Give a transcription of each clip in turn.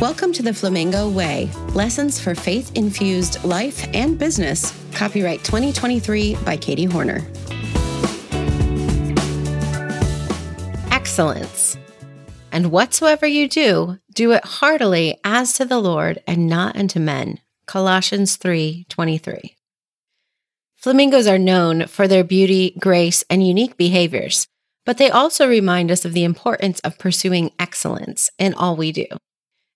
Welcome to The Flamingo Way, lessons for faith-infused life and business. Copyright 2023 by Katie Horner. Excellence. And whatsoever you do, do it heartily as to the Lord and not unto men. Colossians 3:23. Flamingos are known for their beauty, grace, and unique behaviors, but they also remind us of the importance of pursuing excellence in all we do.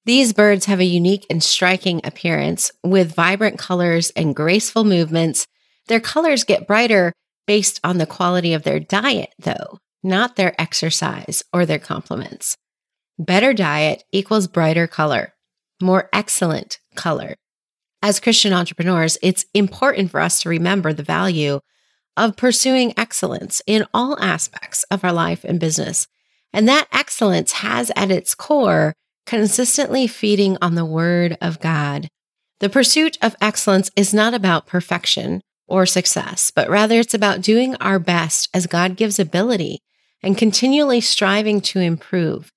These birds have a unique and striking appearance with vibrant colors and graceful movements. Their colors get brighter based on the quality of their diet, though, not their exercise or their compliments. Better diet equals brighter color, more excellent color. As Christian entrepreneurs, it's important for us to remember the value of pursuing excellence in all aspects of our life and business. And that excellence has at its core consistently feeding on the Word of God. The pursuit of excellence is not about perfection or success, but rather it's about doing our best as God gives ability and continually striving to improve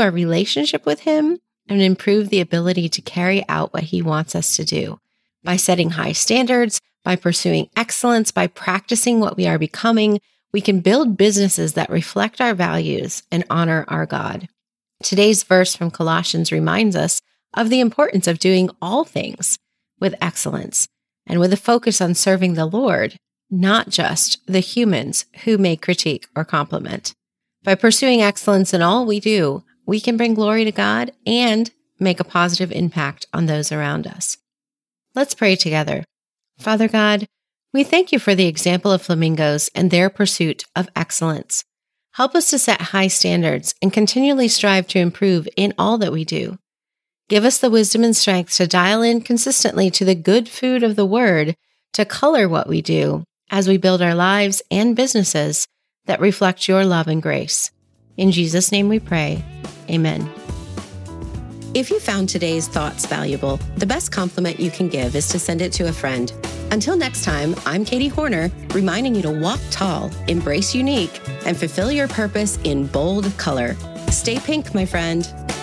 our relationship with Him, and improve the ability to carry out what He wants us to do by setting high standards, by pursuing excellence, by practicing what we are becoming. We can build businesses that reflect our values and honor our God. Today's verse from Colossians reminds us of the importance of doing all things with excellence and with a focus on serving the Lord, not just the humans who may critique or compliment. By pursuing excellence in all we do, we can bring glory to God and make a positive impact on those around us. Let's pray together. Father God, we thank you for the example of flamingos and their pursuit of excellence. Help us to set high standards and continually strive to improve in all that we do. Give us the wisdom and strength to dial in consistently to the good food of the Word to color what we do as we build our lives and businesses that reflect your love and grace. In Jesus' name we pray. Amen. If you found today's thoughts valuable, the best compliment you can give is to send it to a friend. Until next time, I'm Katie Horner, reminding you to walk tall, embrace unique, and fulfill your purpose in bold color. Stay pink, my friend.